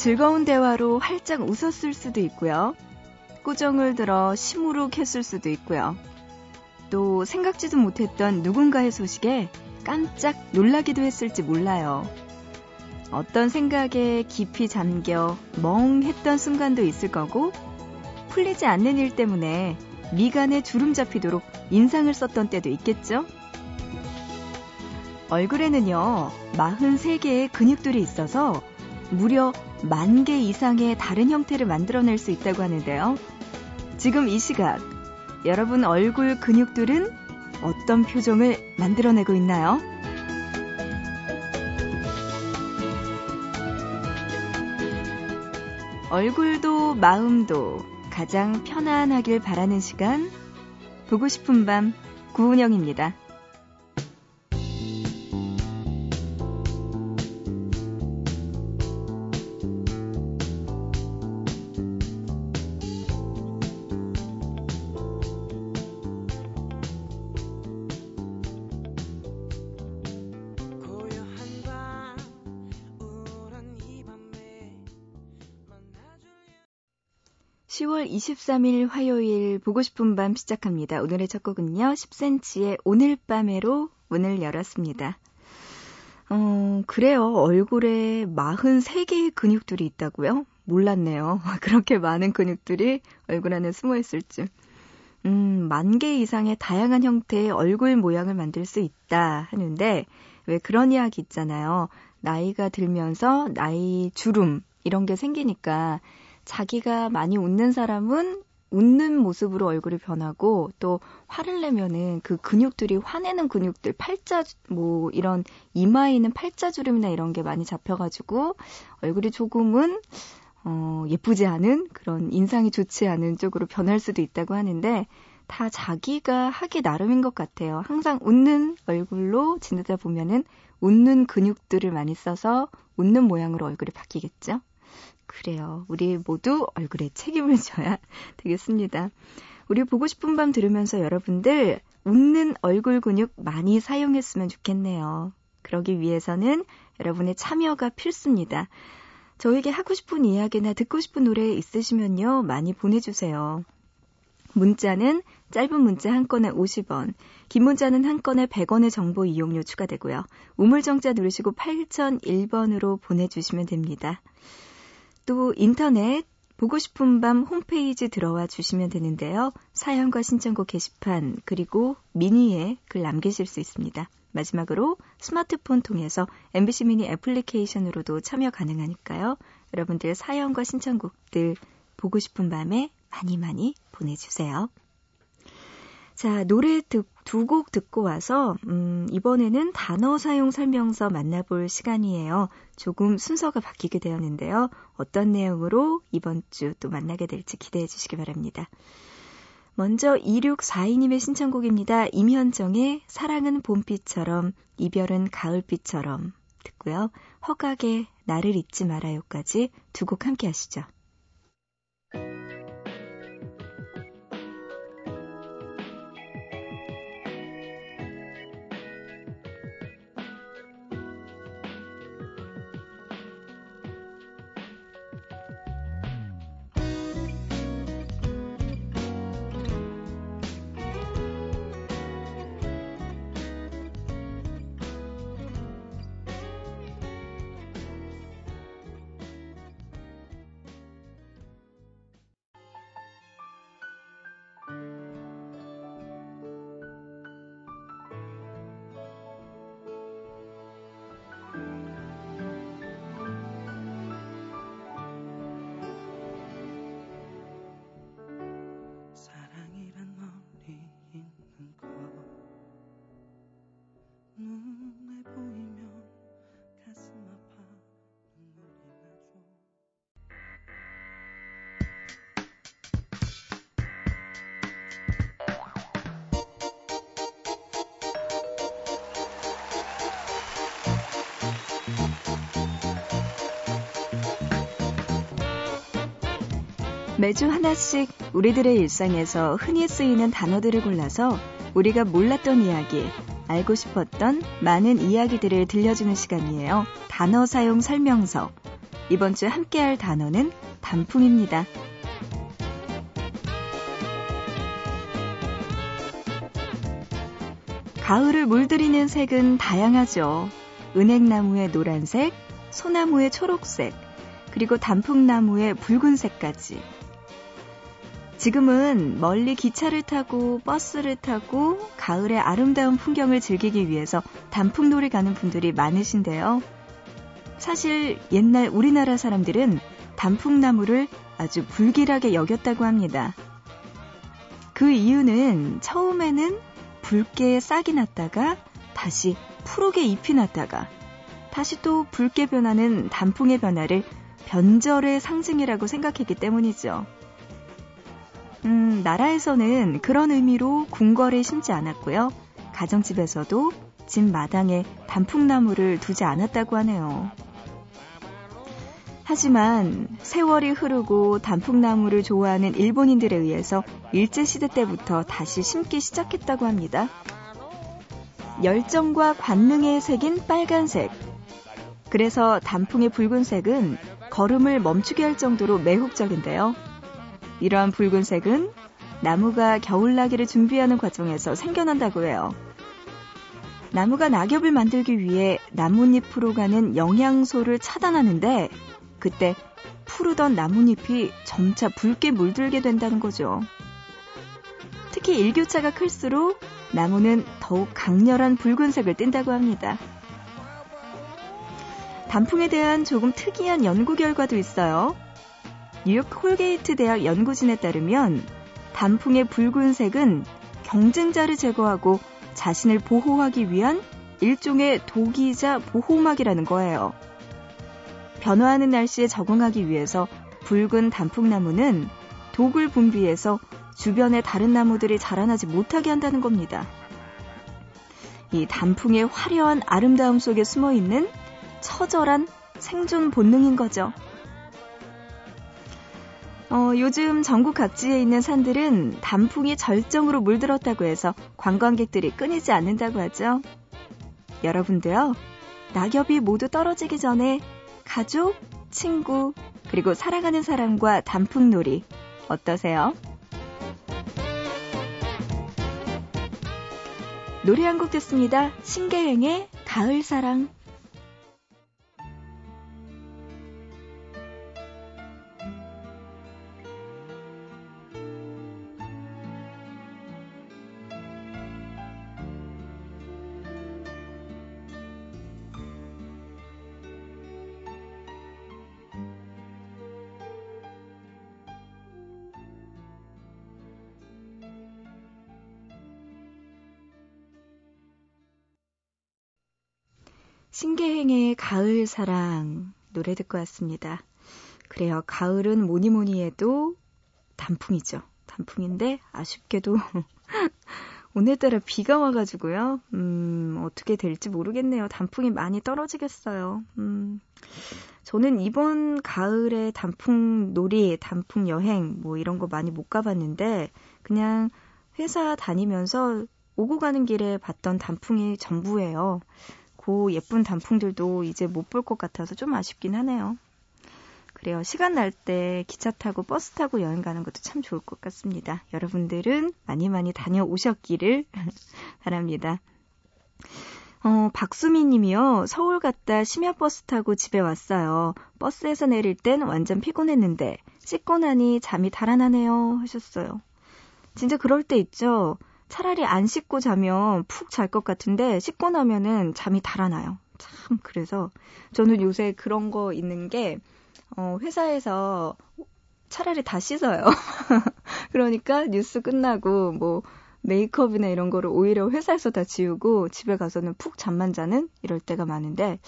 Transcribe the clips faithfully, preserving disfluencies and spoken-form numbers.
즐거운 대화로 활짝 웃었을 수도 있고요. 꾸정을 들어 시무룩했을 수도 있고요. 또 생각지도 못했던 누군가의 소식에 깜짝 놀라기도 했을지 몰라요. 어떤 생각에 깊이 잠겨 멍했던 순간도 있을 거고, 풀리지 않는 일 때문에 미간에 주름 잡히도록 인상을 썼던 때도 있겠죠? 얼굴에는요, 마흔세 개의 근육들이 있어서 무려 만 개 이상의 다른 형태를 만들어낼 수 있다고 하는데요. 지금 이 시각, 여러분 얼굴 근육들은 어떤 표정을 만들어내고 있나요? 얼굴도 마음도 가장 편안하길 바라는 시간, 보고 싶은 밤 구은영입니다. 이십삼 일 화요일 보고 싶은 밤 시작합니다. 오늘의 첫 곡은요, 십 센티미터의 오늘 밤에로 문을 열었습니다. 어, 그래요. 얼굴에 마흔세 개의 근육들이 있다고요? 몰랐네요. 그렇게 많은 근육들이 얼굴 안에 숨어있을 줄. 음, 만 개 이상의 다양한 형태의 얼굴 모양을 만들 수 있다 하는데, 왜 그런 이야기 있잖아요. 나이가 들면서 나이 주름 이런 게 생기니까 자기가 많이 웃는 사람은 웃는 모습으로 얼굴이 변하고, 또 화를 내면은 그 근육들이, 화내는 근육들, 팔자, 뭐 이런 이마에 있는 팔자주름이나 이런 게 많이 잡혀가지고 얼굴이 조금은 어, 예쁘지 않은, 그런 인상이 좋지 않은 쪽으로 변할 수도 있다고 하는데, 다 자기가 하기 나름인 것 같아요. 항상 웃는 얼굴로 지내다 보면은 웃는 근육들을 많이 써서 웃는 모양으로 얼굴이 바뀌겠죠. 그래요. 우리 모두 얼굴에 책임을 져야 되겠습니다. 우리 보고 싶은 밤 들으면서 여러분들 웃는 얼굴 근육 많이 사용했으면 좋겠네요. 그러기 위해서는 여러분의 참여가 필수입니다. 저에게 하고 싶은 이야기나 듣고 싶은 노래 있으시면요, 많이 보내주세요. 문자는 짧은 문자 한 건에 오십 원, 긴 문자는 한 건에 백 원의 정보 이용료 추가되고요. 우물정자 누르시고 팔공공일 번으로 보내주시면 됩니다. 또 인터넷 보고 싶은 밤 홈페이지 들어와 주시면 되는데요. 사연과 신청곡 게시판, 그리고 미니에 글 남기실 수 있습니다. 마지막으로 스마트폰 통해서 엠비씨 미니 애플리케이션으로도 참여 가능하니까요. 여러분들 사연과 신청곡들 보고 싶은 밤에 많이 많이 보내주세요. 자, 노래 두 곡 듣고 와서 음, 이번에는 단어 사용 설명서 만나볼 시간이에요. 조금 순서가 바뀌게 되었는데요. 어떤 내용으로 이번 주 또 만나게 될지 기대해 주시기 바랍니다. 먼저 이육사이 님의 신청곡입니다. 임현정의 사랑은 봄빛처럼 이별은 가을빛처럼 듣고요. 허각의 나를 잊지 말아요까지 두 곡 함께 하시죠. 매주 하나씩 우리들의 일상에서 흔히 쓰이는 단어들을 골라서 우리가 몰랐던 이야기, 알고 싶었던 많은 이야기들을 들려주는 시간이에요. 단어 사용 설명서. 이번 주 함께할 단어는 단풍입니다. 가을을 물들이는 색은 다양하죠. 은행나무의 노란색, 소나무의 초록색, 그리고 단풍나무의 붉은색까지. 지금은 멀리 기차를 타고 버스를 타고 가을의 아름다운 풍경을 즐기기 위해서 단풍놀이 가는 분들이 많으신데요. 사실 옛날 우리나라 사람들은 단풍나무를 아주 불길하게 여겼다고 합니다. 그 이유는 처음에는 붉게 싹이 났다가 다시 푸르게 잎이 났다가 다시 또 붉게 변하는 단풍의 변화를 변절의 상징이라고 생각했기 때문이죠. 음, 나라에서는 그런 의미로 궁궐에 심지 않았고요. 가정집에서도 집 마당에 단풍나무를 두지 않았다고 하네요. 하지만 세월이 흐르고 단풍나무를 좋아하는 일본인들에 의해서 일제시대 때부터 다시 심기 시작했다고 합니다. 열정과 관능의 색인 빨간색. 그래서 단풍의 붉은색은 걸음을 멈추게 할 정도로 매혹적인데요. 이러한 붉은색은 나무가 겨울나기를 준비하는 과정에서 생겨난다고 해요. 나무가 낙엽을 만들기 위해 나뭇잎으로 가는 영양소를 차단하는데 그때 푸르던 나뭇잎이 점차 붉게 물들게 된다는 거죠. 특히 일교차가 클수록 나무는 더욱 강렬한 붉은색을 띈다고 합니다. 단풍에 대한 조금 특이한 연구 결과도 있어요. 뉴욕 콜게이트 대학 연구진에 따르면 단풍의 붉은색은 경쟁자를 제거하고 자신을 보호하기 위한 일종의 독이자 보호막이라는 거예요. 변화하는 날씨에 적응하기 위해서 붉은 단풍나무는 독을 분비해서 주변의 다른 나무들이 자라나지 못하게 한다는 겁니다. 이 단풍의 화려한 아름다움 속에 숨어있는 처절한 생존 본능인 거죠. 어, 요즘 전국 각지에 있는 산들은 단풍이 절정으로 물들었다고 해서 관광객들이 끊이지 않는다고 하죠. 여러분도요, 낙엽이 모두 떨어지기 전에 가족, 친구, 그리고 사랑하는 사람과 단풍놀이 어떠세요? 노래 한 곡 듣습니다. 신계행의 가을사랑. 신계행의 가을사랑 노래 듣고 왔습니다. 그래요. 가을은 뭐니뭐니 해도 단풍이죠. 단풍인데 아쉽게도 오늘따라 비가 와가지고요. 음, 어떻게 될지 모르겠네요. 단풍이 많이 떨어지겠어요. 음, 저는 이번 가을에 단풍놀이, 단풍여행 뭐 이런 거 많이 못 가봤는데 그냥 회사 다니면서 오고 가는 길에 봤던 단풍이 전부예요. 고 예쁜 단풍들도 이제 못 볼 것 같아서 좀 아쉽긴 하네요. 그래요. 시간 날 때 기차 타고 버스 타고 여행 가는 것도 참 좋을 것 같습니다. 여러분들은 많이 많이 다녀오셨기를 바랍니다. 어, 박수미 님이요. 서울 갔다 심야버스 타고 집에 왔어요. 버스에서 내릴 땐 완전 피곤했는데 씻고 나니 잠이 달아나네요 하셨어요. 진짜 그럴 때 있죠. 차라리 안 씻고 자면 푹 잘 것 같은데 씻고 나면은 잠이 달아나요. 참 그래서 저는 요새 그런 거 있는 게 어, 회사에서 차라리 다 씻어요. 그러니까 뉴스 끝나고 뭐 메이크업이나 이런 거를 오히려 회사에서 다 지우고 집에 가서는 푹 잠만 자는 이럴 때가 많은데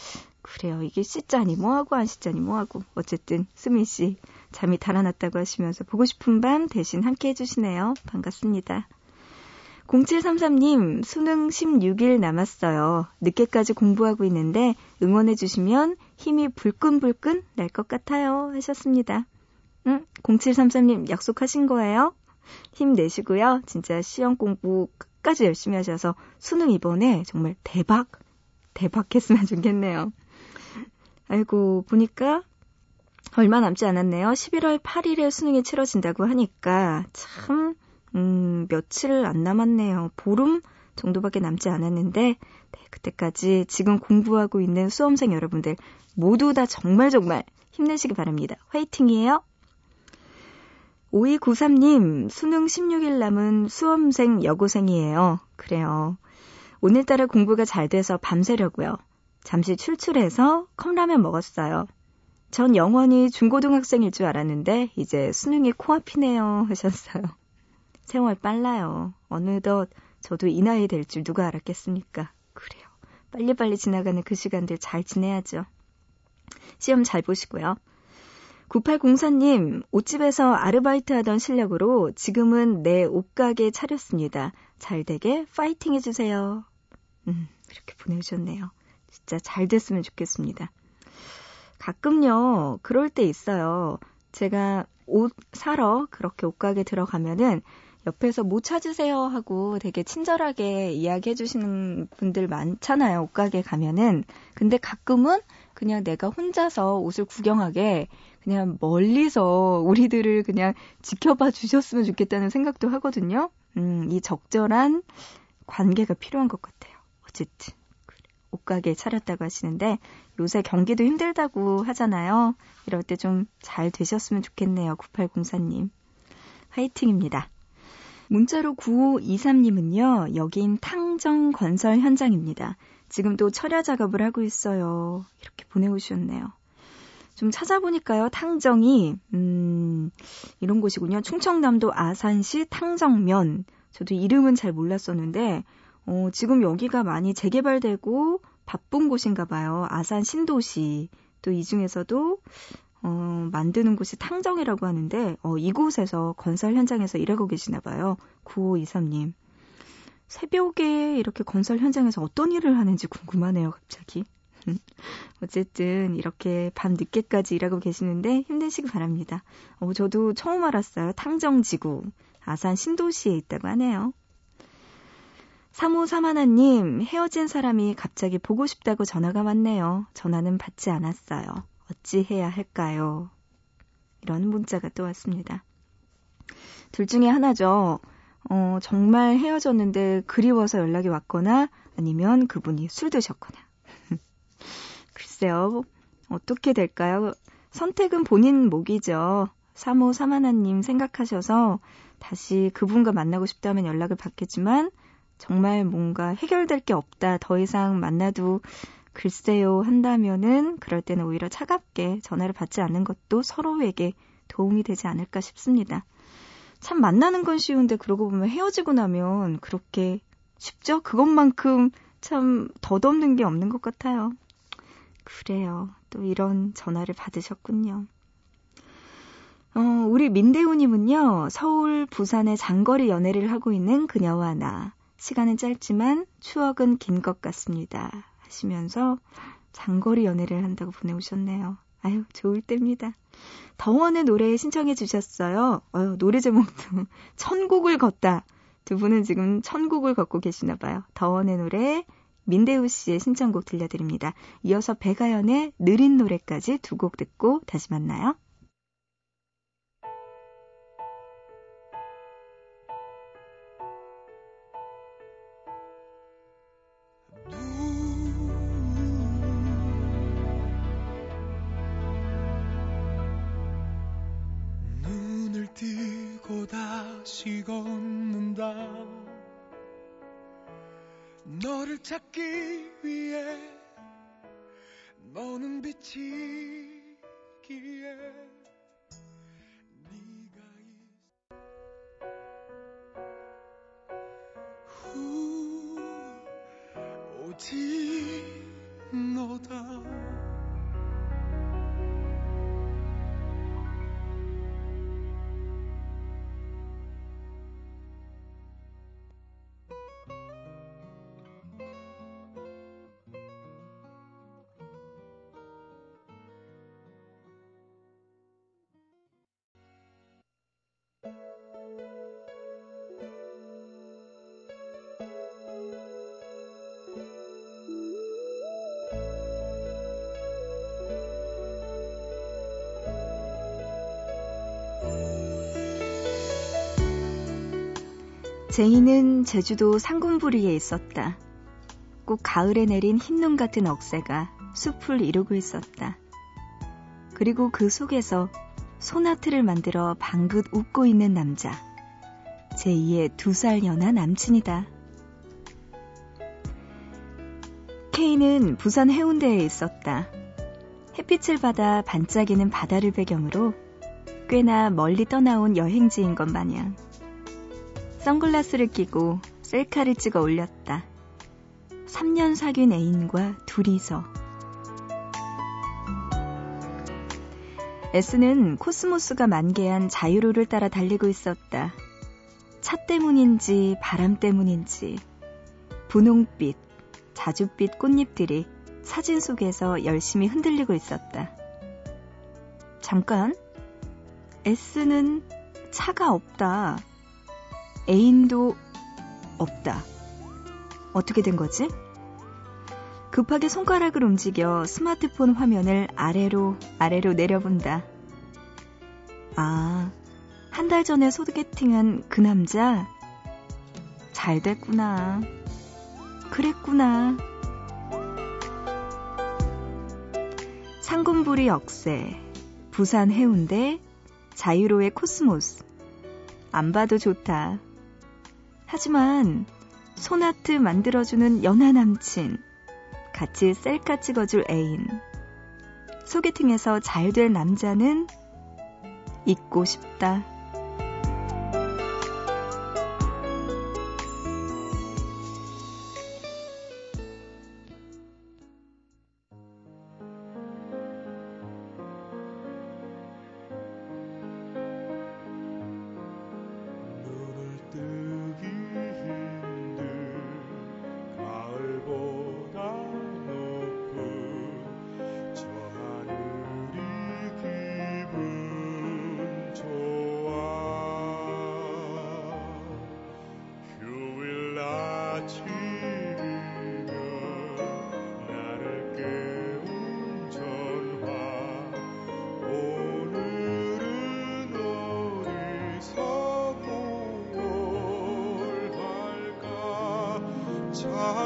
그래요. 이게 씻자니 뭐하고 안 씻자니 뭐하고 어쨌든 수민 씨 잠이 달아났다고 하시면서 보고 싶은 밤 대신 함께 해주시네요. 반갑습니다. 공칠삼삼 님, 수능 십육 일 남았어요. 늦게까지 공부하고 있는데 응원해주시면 힘이 불끈불끈 날 것 같아요 하셨습니다. 응? 공칠삼삼 님 약속하신 거예요? 힘내시고요. 진짜 시험 공부 끝까지 열심히 하셔서 수능 이번에 정말 대박, 대박 했으면 좋겠네요. 아이고, 보니까 얼마 남지 않았네요. 십일월 팔일에 수능이 치러진다고 하니까 참 음, 며칠 안 남았네요. 보름 정도밖에 남지 않았는데 네, 그때까지 지금 공부하고 있는 수험생 여러분들 모두 다 정말 정말 힘내시기 바랍니다. 화이팅이에요. 오이구삼 님, 수능 십육일 남은 수험생 여고생이에요. 그래요. 오늘따라 공부가 잘 돼서 밤새려고요. 잠시 출출해서 컵라면 먹었어요. 전 영원히 중고등학생일 줄 알았는데 이제 수능이 코앞이네요 하셨어요. 세월 빨라요. 어느덧 저도 이 나이 될 줄 누가 알았겠습니까? 그래요. 빨리빨리 지나가는 그 시간들 잘 지내야죠. 시험 잘 보시고요. 구팔공사 님, 옷집에서 아르바이트 하던 실력으로 지금은 내 옷가게 차렸습니다. 잘 되게 파이팅 해주세요. 음, 이렇게 보내주셨네요. 진짜 잘 됐으면 좋겠습니다. 가끔요, 그럴 때 있어요. 제가 옷 사러 그렇게 옷가게 들어가면은 옆에서 뭐 찾으세요 하고 되게 친절하게 이야기해 주시는 분들 많잖아요. 옷가게 가면은. 근데 가끔은 그냥 내가 혼자서 옷을 구경하게 그냥 멀리서 우리들을 그냥 지켜봐 주셨으면 좋겠다는 생각도 하거든요. 음, 이 적절한 관계가 필요한 것 같아요. 어쨌든. 옷가게 차렸다고 하시는데 요새 경기도 힘들다고 하잖아요. 이럴 때 좀 잘 되셨으면 좋겠네요. 구팔공사 님. 화이팅입니다. 문자로 구오이삼 님은요. 여긴 탕정 건설 현장입니다. 지금도 철야 작업을 하고 있어요. 이렇게 보내오셨네요. 좀 찾아보니까요. 탕정이 음, 이런 곳이군요. 충청남도 아산시 탕정면. 저도 이름은 잘 몰랐었는데 어, 지금 여기가 많이 재개발되고 바쁜 곳인가 봐요. 아산 신도시. 또 이 중에서도 어, 만드는 곳이 탕정이라고 하는데 어, 이곳에서 건설 현장에서 일하고 계시나 봐요. 구오이삼 님. 새벽에 이렇게 건설 현장에서 어떤 일을 하는지 궁금하네요. 갑자기. 어쨌든 이렇게 밤 늦게까지 일하고 계시는데 힘내시기 바랍니다. 어, 저도 처음 알았어요. 탕정지구. 아산 신도시에 있다고 하네요. 삼오삼일 님, 헤어진 사람이 갑자기 보고 싶다고 전화가 왔네요. 전화는 받지 않았어요. 어찌해야 할까요? 이런 문자가 또 왔습니다. 둘 중에 하나죠. 어, 정말 헤어졌는데 그리워서 연락이 왔거나 아니면 그분이 술 드셨거나. 글쎄요. 어떻게 될까요? 선택은 본인 몫이죠. 삼오삼일 님 생각하셔서 다시 그분과 만나고 싶다면 연락을 받겠지만 정말 뭔가 해결될 게 없다. 더 이상 만나도 글쎄요 한다면은 그럴 때는 오히려 차갑게 전화를 받지 않는 것도 서로에게 도움이 되지 않을까 싶습니다. 참 만나는 건 쉬운데 그러고 보면 헤어지고 나면 그렇게 쉽죠? 그것만큼 참 덧없는 게 없는 것 같아요. 그래요. 또 이런 전화를 받으셨군요. 어, 우리 민대우님은요. 서울, 부산의 장거리 연애를 하고 있는 그녀와 나. 시간은 짧지만 추억은 긴 것 같습니다. 하시면서 장거리 연애를 한다고 보내오셨네요. 아유, 좋을 때입니다. 더원의 노래 신청해 주셨어요. 어휴, 노래 제목도 천국을 걷다. 두 분은 지금 천국을 걷고 계시나 봐요. 더원의 노래, 민대우 씨의 신청곡 들려드립니다. 이어서 백아연의 느린 노래까지 두 곡 듣고 다시 만나요. 뜨고 다시 걷는다. 너를 찾기 위해 너는 비치기에 네가 있... 후 오직 너다. 제이는 제주도 상군부리에 있었다. 꼭 가을에 내린 흰눈 같은 억새가 숲을 이루고 있었다. 그리고 그 속에서 소나트를 만들어 방긋 웃고 있는 남자, 제이의 두 살 연하 남친이다. K는 부산 해운대에 있었다. 햇빛을 받아 반짝이는 바다를 배경으로 꽤나 멀리 떠나온 여행지인 것 마냥 선글라스를 끼고 셀카를 찍어 올렸다. 삼 년 사귄 애인과 둘이서. S는 코스모스가 만개한 자유로를 따라 달리고 있었다. 차 때문인지 바람 때문인지 분홍빛, 자줏빛 꽃잎들이 사진 속에서 열심히 흔들리고 있었다. 잠깐, S는 차가 없다. 애인도 없다. 어떻게 된 거지? 급하게 손가락을 움직여 스마트폰 화면을 아래로 아래로 내려본다. 아, 한 달 전에 소개팅한 그 남자? 잘 됐구나. 그랬구나. 상군부리 억새, 부산 해운대, 자유로의 코스모스. 안 봐도 좋다. 하지만 소나트 만들어주는 연하 남친, 같이 셀카 찍어줄 애인, 소개팅에서 잘 될 남자는 잊고 싶다.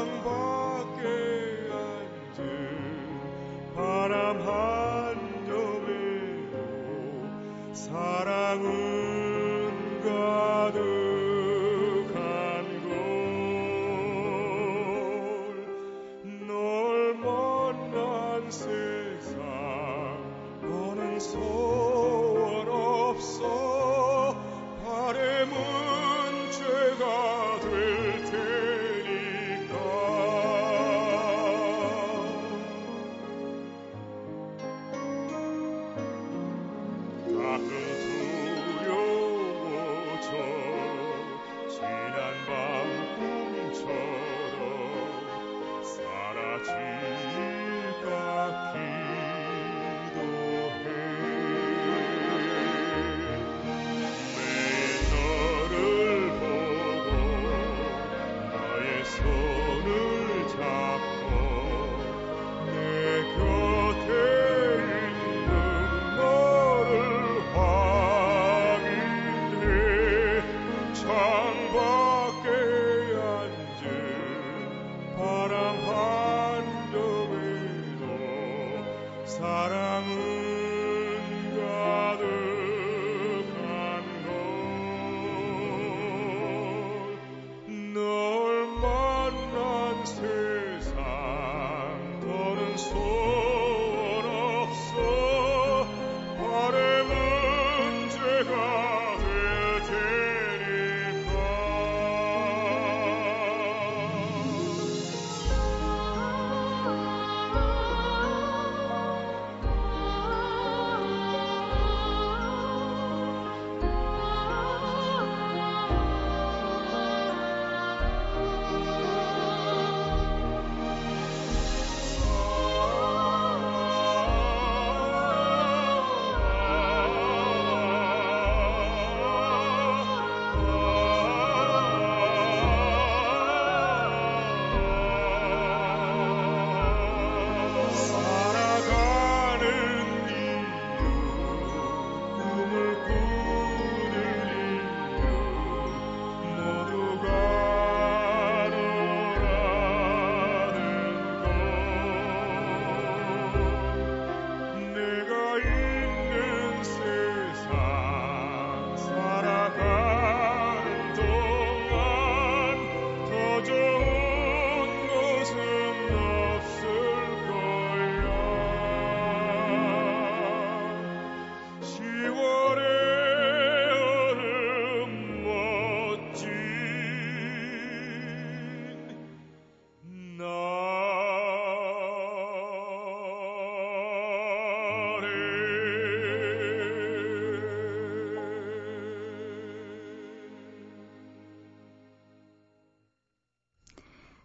Oh.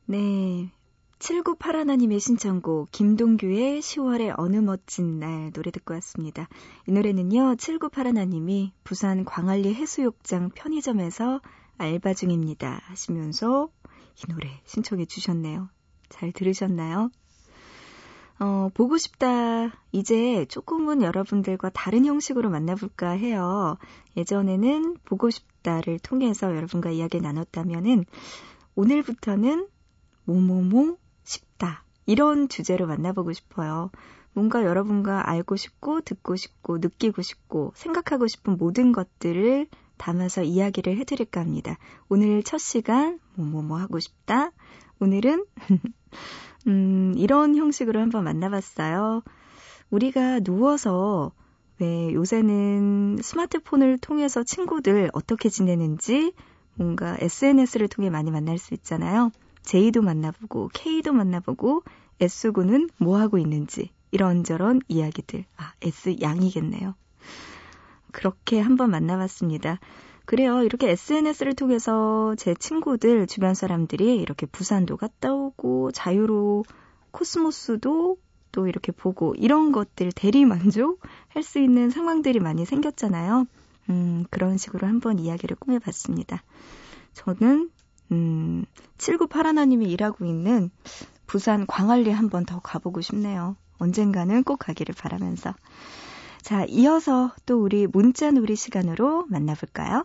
네, 칠구팔 하나님의 신청곡 김동규의 시월의 어느 멋진 날 노래 듣고 왔습니다. 이 노래는요, 칠구팔 하나님이 부산 광안리 해수욕장 편의점에서 알바 중입니다 하시면서 이 노래 신청해 주셨네요. 잘 들으셨나요? 어, 보고 싶다. 이제 조금은 여러분들과 다른 형식으로 만나볼까 해요. 예전에는 보고 싶다를 통해서 여러분과 이야기 나눴다면은 오늘부터는 뭐뭐뭐 싶다 이런 주제로 만나보고 싶어요. 뭔가 여러분과 알고 싶고 듣고 싶고 느끼고 싶고 생각하고 싶은 모든 것들을 담아서 이야기를 해드릴까 합니다. 오늘 첫 시간 뭐뭐뭐 하고 싶다. 오늘은 음, 이런 형식으로 한번 만나봤어요. 우리가 누워서 왜 요새는 스마트폰을 통해서 친구들 어떻게 지내는지 뭔가 에스엔에스를 통해 많이 만날 수 있잖아요. 제이도 만나보고 케이도 만나보고 S군은 뭐하고 있는지 이런저런 이야기들. 아, S양이겠네요. 그렇게 한번 만나봤습니다. 그래요. 이렇게 에스엔에스를 통해서 제 친구들, 주변 사람들이 이렇게 부산도 갔다 오고 자유로 코스모스도 또 이렇게 보고 이런 것들 대리만족할 수 있는 상황들이 많이 생겼잖아요. 음, 그런 식으로 한번 이야기를 꾸며봤습니다. 저는 음, 칠구팔 하나님이 일하고 있는 부산 광안리 한번 더 가보고 싶네요. 언젠가는 꼭 가기를 바라면서. 자, 이어서 또 우리 문자놀이 시간으로 만나볼까요?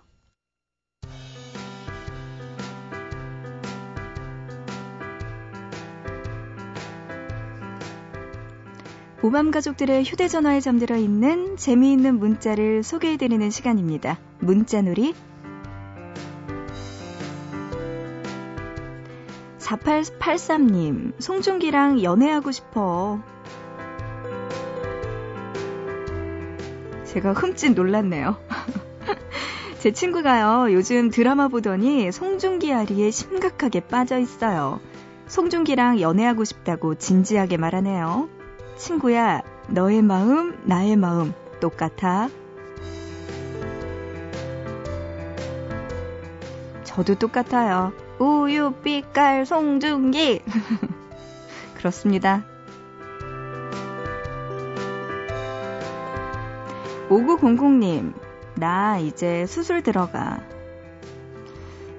오밤 가족들의 휴대전화에 잠들어 있는 재미있는 문자를 소개해드리는 시간입니다. 문자놀이. 사팔팔삼님, 송중기랑 연애하고 싶어. 제가 흠칫 놀랐네요. 제 친구가요, 요즘 드라마 보더니 송중기 아리에 심각하게 빠져 있어요. 송중기랑 연애하고 싶다고 진지하게 말하네요. 친구야, 너의 마음, 나의 마음 똑같아. 저도 똑같아요. 우유, 빛깔, 송중기. 그렇습니다. 오구공공님, 나 이제 수술 들어가.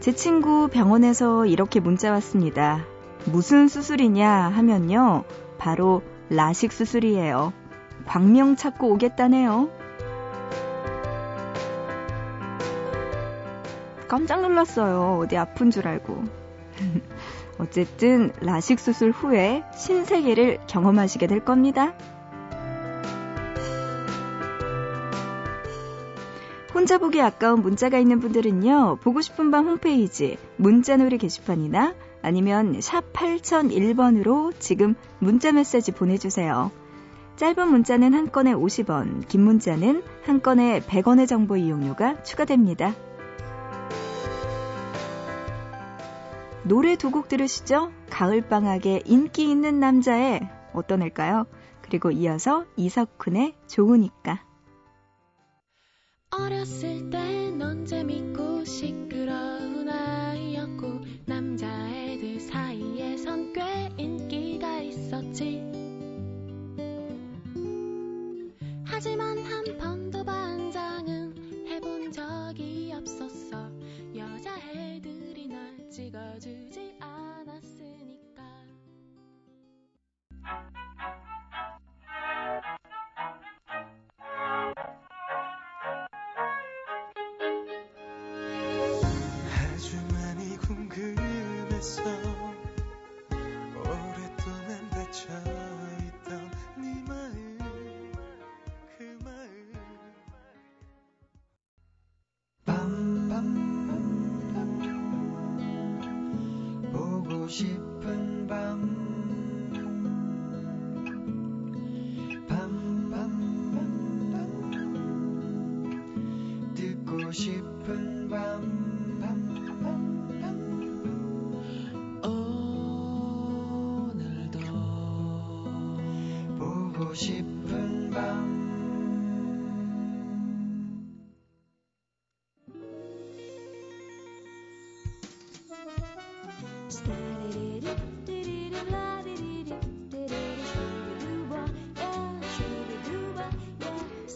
제 친구 병원에서 이렇게 문자 왔습니다. 무슨 수술이냐 하면요, 바로 라식 수술이에요. 광명 찾고 오겠다네요. 깜짝 놀랐어요. 어디 아픈 줄 알고. 어쨌든 라식 수술 후에 신세계를 경험하시게 될 겁니다. 혼자 보기 아까운 문자가 있는 분들은요, 보고 싶은 밤 홈페이지 문자놀이 게시판이나 아니면 샵 팔공공일번으로 지금 문자 메시지 보내주세요. 짧은 문자는 한 건에 오십 원, 긴 문자는 한 건에 백 원의 정보 이용료가 추가됩니다. 노래 두 곡 들으시죠? 가을방학의 인기 있는 남자의 어떤 애일까요? 그리고 이어서 이석훈의 좋으니까. 어렸을 땐 언제 믿고 시끄러운 아이였고 남자애들 사이에선 꽤 인기가 있었지. 하지만 한 번도 반장은 해본 적이 없었어. 여자애들이 날 찍어주지 않았으니까. 보고 싶은 밤, 밤, 밤, 밤. 오늘도 보고 싶은 밤.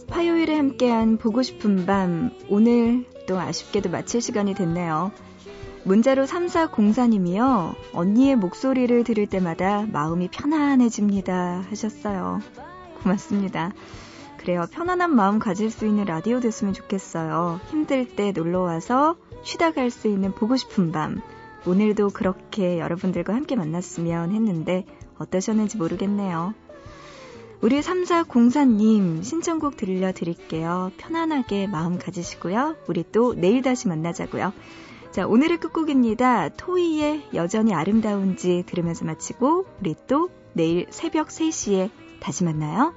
화요일에 함께한 보고 싶은 밤, 오늘 또 아쉽게도 마칠 시간이 됐네요. 문자로 삼사공사님이요. 언니의 목소리를 들을 때마다 마음이 편안해집니다 하셨어요. 고맙습니다. 그래요. 편안한 마음 가질 수 있는 라디오 됐으면 좋겠어요. 힘들 때 놀러와서 쉬다 갈 수 있는 보고 싶은 밤. 오늘도 그렇게 여러분들과 함께 만났으면 했는데 어떠셨는지 모르겠네요. 우리 삼사공사님 신청곡 들려드릴게요. 편안하게 마음 가지시고요. 우리 또 내일 다시 만나자고요. 자, 오늘의 끝곡입니다. 토이의 여전히 아름다운지 들으면서 마치고 우리 또 내일 새벽 세 시에 다시 만나요.